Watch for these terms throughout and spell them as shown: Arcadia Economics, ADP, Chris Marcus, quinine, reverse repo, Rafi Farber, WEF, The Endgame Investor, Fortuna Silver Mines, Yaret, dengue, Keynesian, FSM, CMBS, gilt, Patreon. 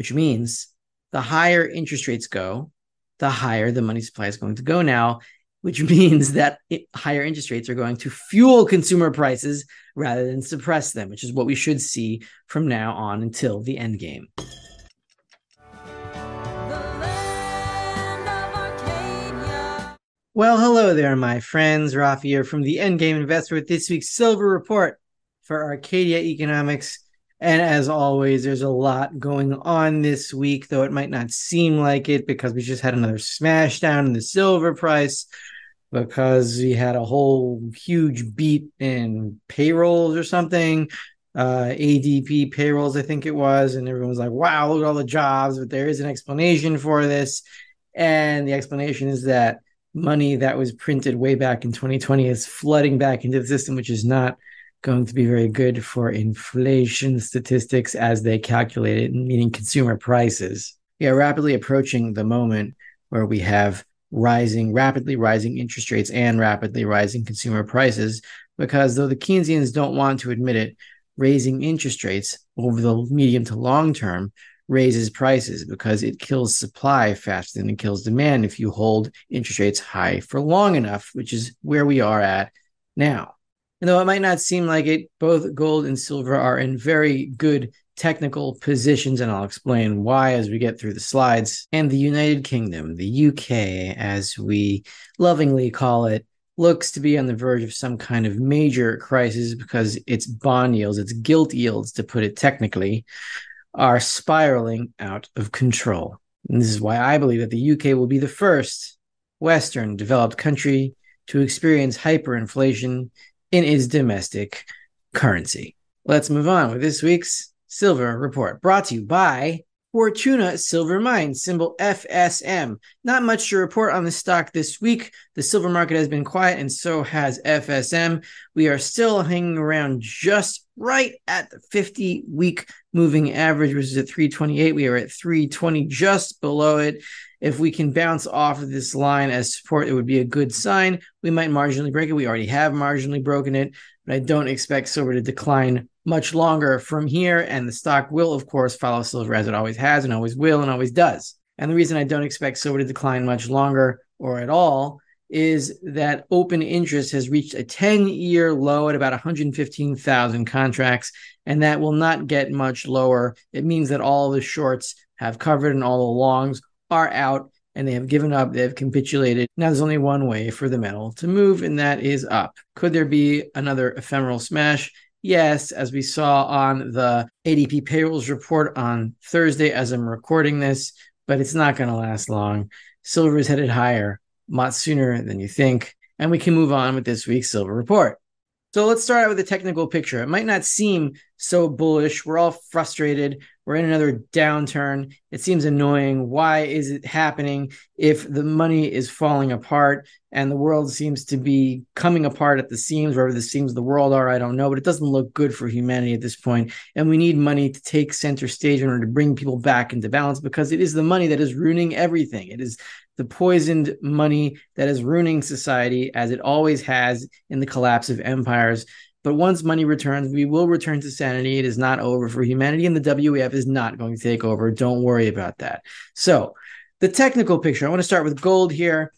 which means the higher interest rates go, the higher the money supply is going to go now, which means that higher interest rates are going to fuel consumer prices rather than suppress them, which is what we should see from now on until the end game. Well, hello there, my friends. Rafi here from The Endgame Investor with this week's Silver Report for Arcadia Economics. And as always, there's a lot going on this week, though it might not seem like it because we just had another smash down in the silver price because we had a whole huge beat in payrolls or something, ADP payrolls, I think it was. And everyone was like, wow, look at all the jobs, but there is an explanation for this. And the explanation is that money that was printed way back in 2020 is flooding back into the system, which is not going to be very good for inflation statistics as they calculate it, meaning consumer prices. We are rapidly approaching the moment where we have rapidly rising interest rates and rapidly rising consumer prices, because though the Keynesians don't want to admit it, raising interest rates over the medium to long term raises prices because it kills supply faster than it kills demand if you hold interest rates high for long enough, which is where we are at now. And though it might not seem like it, both gold and silver are in very good technical positions, and I'll explain why as we get through the slides. And the United Kingdom, the UK, as we lovingly call it, looks to be on the verge of some kind of major crisis because its bond yields, its gilt yields, to put it technically, are spiraling out of control. And this is why I believe that the UK will be the first Western developed country to experience hyperinflation in its domestic currency. Let's move on with this week's Silver Report, brought to you by Fortuna Silver Mines, symbol FSM. Not much to report on the stock this week. The silver market has been quiet, and so has FSM. We are still hanging around just right at the 50-week moving average, which is at 328. We are at 320, just below it. If we can bounce off of this line as support, it would be a good sign. We might marginally break it. We already have marginally broken it, but I don't expect silver to decline much longer from here. And the stock will, of course, follow silver as it always has and always will and always does. And the reason I don't expect silver to decline much longer or at all is that open interest has reached a 10-year low at about 115,000 contracts, and that will not get much lower. It means that all the shorts have covered and all the longs are out, and they have given up, they have capitulated. Now there's only one way for the metal to move, and that is up. Could there be another ephemeral smash? Yes, as we saw on the ADP payrolls report on Thursday as I'm recording this, but it's not going to last long. Silver is headed higher, much sooner than you think, and we can move on with this week's Silver Report. So let's start out with the technical picture. It might not seem so bullish. We're all frustrated. We're in another downturn. It seems annoying. Why is it happening if the money is falling apart and the world seems to be coming apart at the seams, wherever the seams of the world are, I don't know, but it doesn't look good for humanity at this point. And we need money to take center stage in order to bring people back into balance, because it is the money that is ruining everything. It is the poisoned money that is ruining society, as it always has in the collapse of empires. But once money returns, we will return to sanity. It is not over for humanity, and the WEF is not going to take over. Don't worry about that. So the technical picture, I want to start with gold here.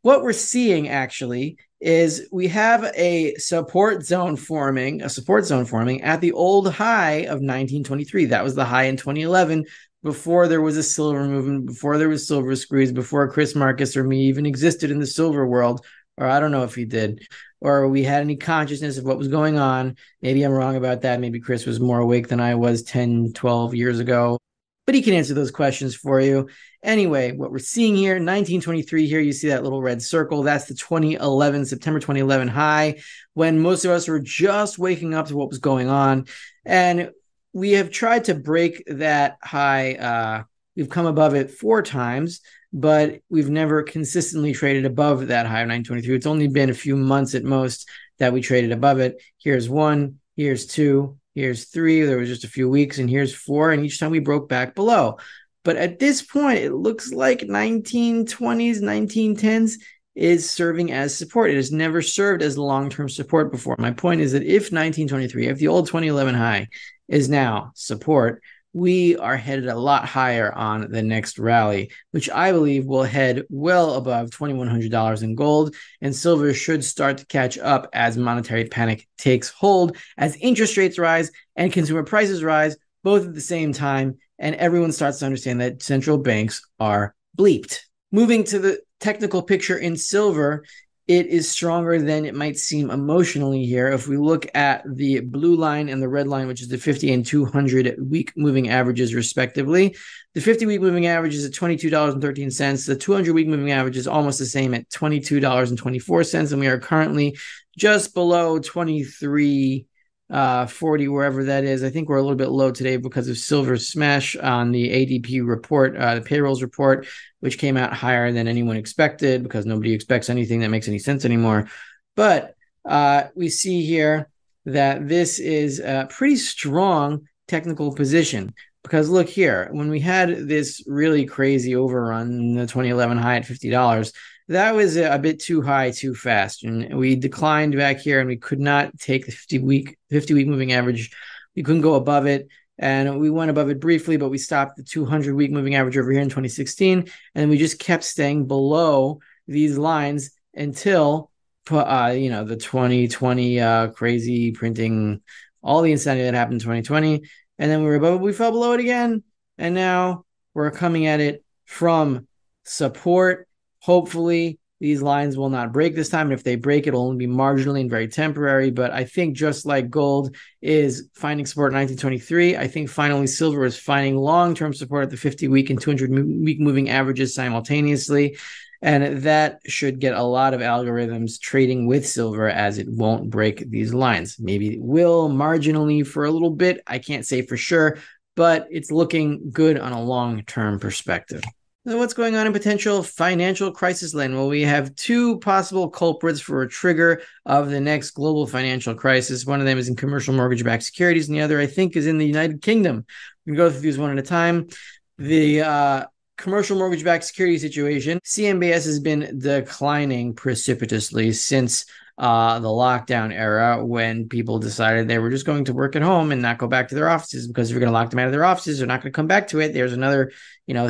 What we're seeing actually is we have a support zone forming at the old high of 1923. That was the high in 2011. Before there was a silver movement, before there was silver squeeze, before Chris Marcus or me even existed in the silver world, or I don't know if he did, or we had any consciousness of what was going on. Maybe I'm wrong about that. Maybe Chris was more awake than I was 10, 12 years ago, but he can answer those questions for you. Anyway, what we're seeing here, 1923 here, you see that little red circle. That's the September 2011 high, when most of us were just waking up to what was going on. And we have tried to break that high. We've come above it four times, but we've never consistently traded above that high of 923. It's only been a few months at most that we traded above it. Here's one, here's two, here's three. There was just a few weeks, and here's four. And each time we broke back below. But at this point, it looks like 1920s, 1910s is serving as support. It has never served as long-term support before. My point is that if 1923, if the old 2011 high is now support, we are headed a lot higher on the next rally, which I believe will head well above $2,100 in gold, and silver should start to catch up as monetary panic takes hold, as interest rates rise and consumer prices rise, both at the same time, and everyone starts to understand that central banks are bleeped. Moving to the technical picture in silver, it is stronger than it might seem emotionally here. If we look at the blue line and the red line, which is the 50 and 200 week moving averages respectively, the 50 week moving average is at $22.13. The 200 week moving average is almost the same at $22.24. And we are currently just below 23.40, wherever that is. I think we're a little bit low today because of silver's smash on the ADP report, the payrolls report, which came out higher than anyone expected because nobody expects anything that makes any sense anymore. But we see here that this is a pretty strong technical position because look here, when we had this really crazy overrun, the 2011 high at $50, that was a bit too high, too fast. And we declined back here and we could not take the 50-week moving average. We couldn't go above it. And we went above it briefly, but we stopped the 200-week moving average over here in 2016. And we just kept staying below these lines until, the 2020 crazy printing, all the insanity that happened in 2020. And then we were above it. We fell below it again. And now we're coming at it from support. Hopefully, these lines will not break this time. And if they break, it'll only be marginally and very temporary. But I think just like gold is finding support in 1923, I think finally silver is finding long-term support at the 50-week and 200-week moving averages simultaneously. And that should get a lot of algorithms trading with silver as it won't break these lines. Maybe it will marginally for a little bit. I can't say for sure, but it's looking good on a long-term perspective. So what's going on in potential financial crisis land? Well, we have two possible culprits for a trigger of the next global financial crisis. One of them is in commercial mortgage-backed securities, and the other, I think, is in the United Kingdom. We can go through these one at a time. The commercial mortgage-backed security situation, CMBS has been declining precipitously since the lockdown era when people decided they were just going to work at home and not go back to their offices, because if you're going to lock them out of their offices, they're not going to come back to it. There's another,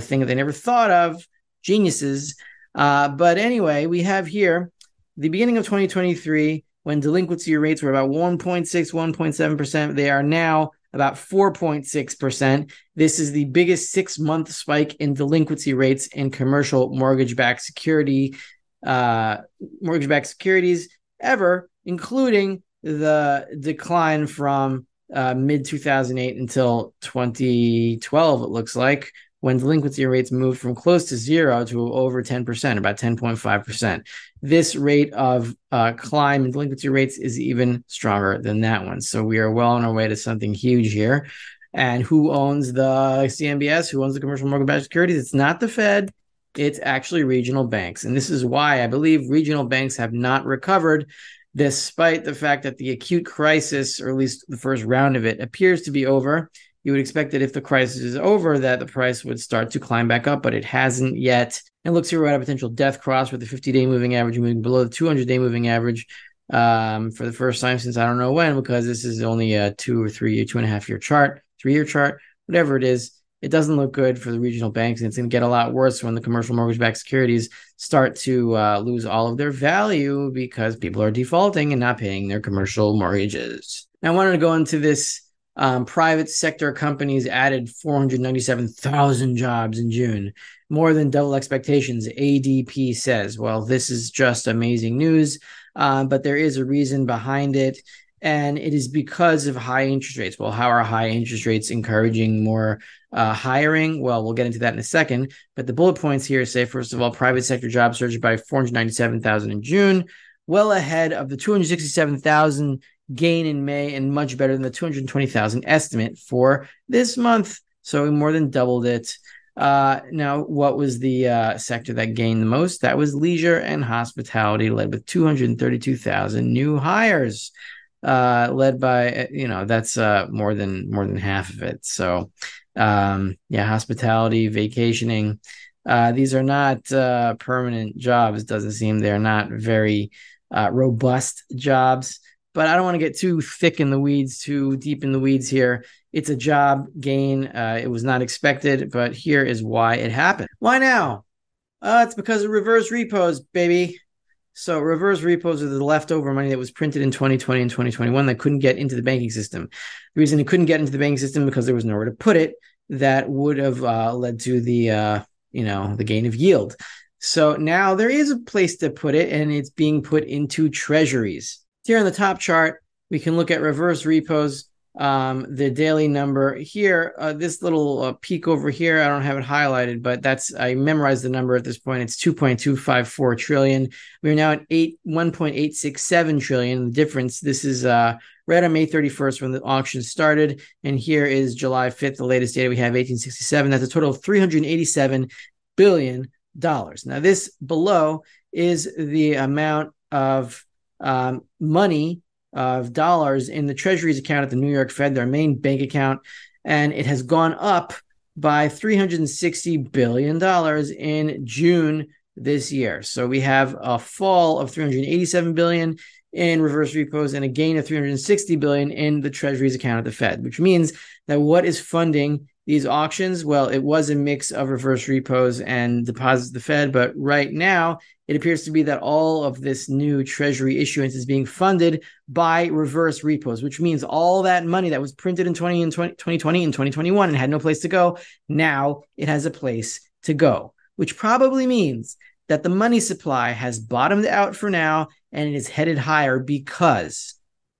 thing that they never thought of, geniuses. But anyway, we have here the beginning of 2023 when delinquency rates were about 1.6, 1.7%. They are now about 4.6%. This is the biggest 6-month spike in delinquency rates in commercial mortgage-backed securities. Ever, including the decline from mid-2008 until 2012, it looks like, when delinquency rates moved from close to zero to over 10%, about 10.5%. This rate of climb in delinquency rates is even stronger than that one. So we are well on our way to something huge here. And who owns the CMBS? Who owns the commercial mortgage-backed securities? It's not the Fed. It's actually regional banks. And this is why I believe regional banks have not recovered, despite the fact that the acute crisis, or at least the first round of it, appears to be over. You would expect that if the crisis is over, that the price would start to climb back up, but it hasn't yet. And looks here, we're at a potential death cross with the 50-day moving average moving below the 200-day moving average for the first time since I don't know when, because this is only a 2 or 3 year, 2.5 year chart, 3 year chart, whatever it is. It doesn't look good for the regional banks, and it's going to get a lot worse when the commercial mortgage-backed securities start to lose all of their value because people are defaulting and not paying their commercial mortgages. Now, I wanted to go into this private sector companies added 497,000 jobs in June, more than double expectations, ADP says. Well, this is just amazing news, but there is a reason behind it, and it is because of high interest rates. Well, how are high interest rates encouraging more hiring? Well, we'll get into that in a second. But the bullet points here say, first of all, private sector jobs surged by 497,000 in June, well ahead of the 267,000 gain in May and much better than the 220,000 estimate for this month. So we more than doubled it. Now, what was the sector that gained the most? That was leisure and hospitality, led with 232,000 new hires. Led by, that's more than half of it. So, hospitality, vacationing, these are not permanent jobs. Doesn't seem they're not very robust jobs. but I don't want to get too thick in the weeds, too deep in the weeds here. It's a job gain. It was not expected, but here is why it happened. Why now? It's because of reverse repos, baby. So reverse repos are the leftover money that was printed in 2020 and 2021 that couldn't get into the banking system. The reason it couldn't get into the banking system because there was nowhere to put it that would have led to the the gain of yield. So now there is a place to put it, and it's being put into treasuries. Here on the top chart, we can look at reverse repos, the daily number here, this little peak over here. I don't have it highlighted, but that's, I memorized the number at this point. It's 2.254 trillion. We're now at 1.867 trillion. The difference, this is right on May 31st when the auction started. And here is July 5th, the latest data we have, 1867. That's a total of $387 billion. Now this below is the amount of money of dollars in the Treasury's account at the New York Fed, their main bank account, and it has gone up by $360 billion in June this year. So we have a fall of $387 billion in reverse repos and a gain of $360 billion in the Treasury's account at the Fed, which means that what is funding these auctions? Well, it was a mix of reverse repos and deposits at the Fed, but right now it appears to be that all of this new Treasury issuance is being funded by reverse repos, which means all that money that was printed in 2020 and 2021 and had no place to go, now it has a place to go, which probably means that the money supply has bottomed out for now and it is headed higher because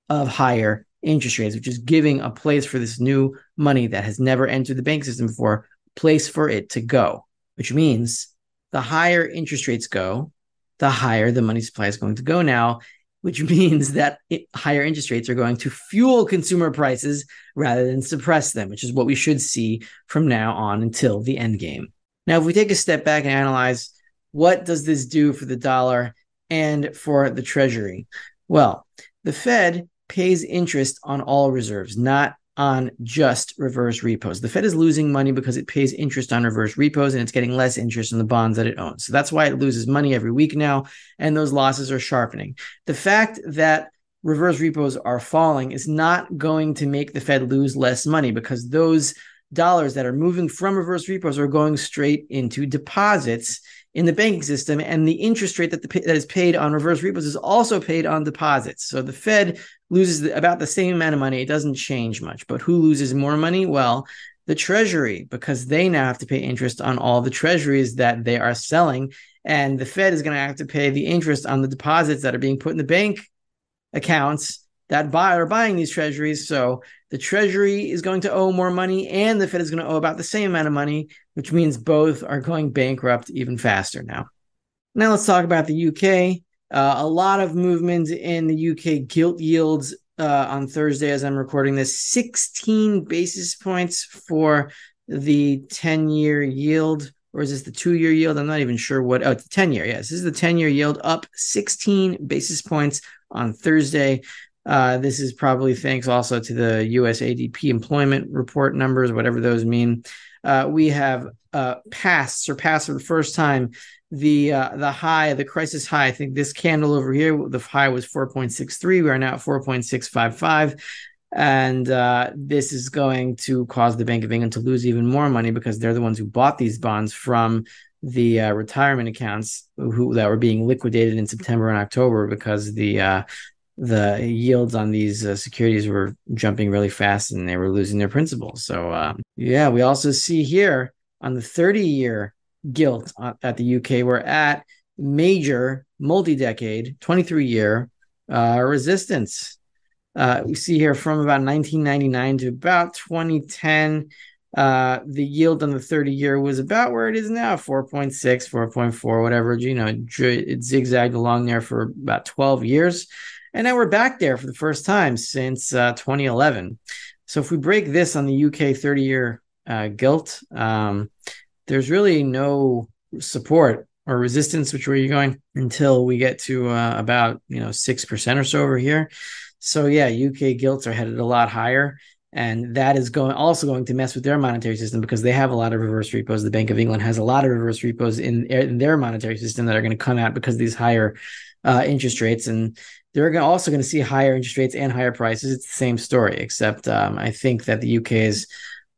of higher interest rates, which is giving a place for this new money that has never entered the bank system before, place for it to go, which means the higher interest rates go, the higher the money supply is going to go now, which means that higher interest rates are going to fuel consumer prices rather than suppress them, which is what we should see from now on until the end game. Now, if we take a step back and analyze, what does this do for the dollar and for the Treasury? Well, the Fed pays interest on all reserves, not on just reverse repos. The Fed is losing money because it pays interest on reverse repos and it's getting less interest on the bonds that it owns. So that's why it loses money every week now, and those losses are sharpening. The fact that reverse repos are falling is not going to make the Fed lose less money because those dollars that are moving from reverse repos are going straight into deposits in the banking system, and the interest rate that is paid on reverse repos is also paid on deposits. So the Fed loses about the same amount of money. It doesn't change much. But who loses more money? Well, the Treasury, because they now have to pay interest on all the treasuries that they are selling, and the Fed is going to have to pay the interest on the deposits that are being put in the bank accounts that are buying these treasuries. So the Treasury is going to owe more money and the Fed is going to owe about the same amount of money, which means both are going bankrupt even faster now. Now let's talk about the UK. A lot of movement in the UK gilt yields on Thursday as I'm recording this. 16 basis points for the 10-year yield, or is this the 2-year yield? I'm not even sure what. Oh, it's the 10-year. Yes, this is the 10-year yield up 16 basis points on Thursday. This is probably thanks also to the US ADP employment report numbers, whatever those mean. We have surpassed for the first time the high, the crisis high. I think this candle over here, the high was 4.63. We are now at 4.655. And this is going to cause the Bank of England to lose even more money because they're the ones who bought these bonds from the retirement accounts that were being liquidated in September and October because the yields on these securities were jumping really fast and they were losing their principal. So we also see here on the 30-year gilt at the UK, we're at major multi-decade 23-year resistance. We see here from about 1999 to about 2010, the yield on the 30-year was about where it is now, 4.6, 4.4, whatever. It zigzagged along there for about 12 years. And now we're back there for the first time since 2011. So if we break this on the UK 30-year gilt, there's really no support or resistance, which way you're going, until we get to about 6% or so over here. So yeah, UK gilts are headed a lot higher. And that is also going to mess with their monetary system, because they have a lot of reverse repos. The Bank of England has a lot of reverse repos in their monetary system that are going to come out because of these higher interest rates. And they're also going to see higher interest rates and higher prices. It's the same story, except I think that the UK is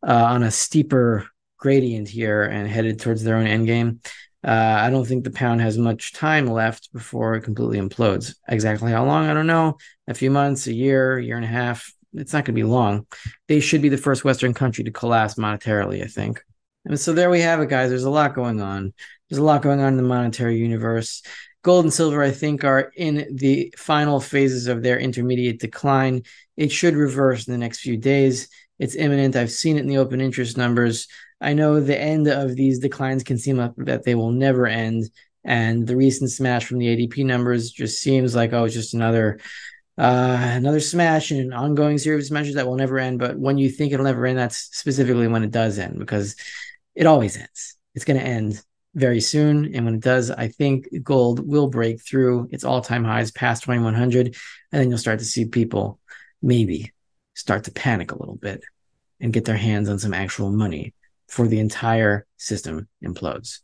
on a steeper gradient here and headed towards their own endgame. I don't think the pound has much time left before it completely implodes. Exactly how long? I don't know. A few months, a year, year and a half. It's not going to be long. They should be the first Western country to collapse monetarily, I think. And so there we have it, guys. There's a lot going on. There's a lot going on in the monetary universe. Gold and silver, I think, are in the final phases of their intermediate decline. It should reverse in the next few days. It's imminent. I've seen it in the open interest numbers. I know the end of these declines can seem like that they will never end. And the recent smash from the ADP numbers just seems like, oh, it's just another smash and an ongoing series of smashes that will never end. But when you think it'll never end, that's specifically when it does end, because it always ends. It's going to end very soon. And when it does, I think gold will break through its all-time highs past 2100. And then you'll start to see people maybe start to panic a little bit and get their hands on some actual money before the entire system implodes.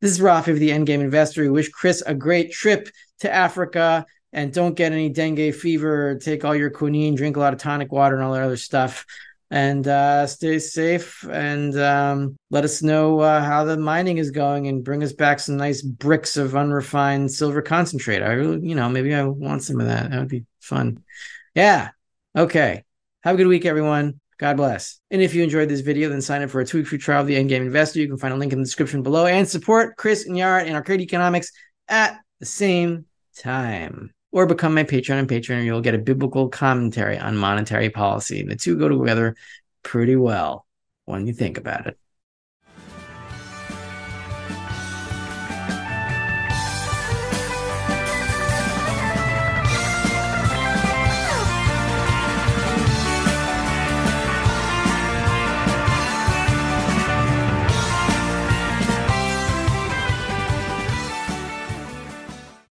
This is Rafi of The Endgame Investor. We wish Chris a great trip to Africa. And don't get any dengue fever. Take all your quinine, drink a lot of tonic water and all that other stuff. And stay safe, and let us know how the mining is going, and bring us back some nice bricks of unrefined silver concentrate. Maybe I want some of that. That would be fun. Yeah. Okay. Have a good week, everyone. God bless. And if you enjoyed this video, then sign up for a 2-week free trial of The Endgame Investor. You can find a link in the description below, and support Chris and Yaret and Arcadia Economics at the same time. Or become my Patreon and Patreon, and you'll get a biblical commentary on monetary policy. And the two go together pretty well when you think about it.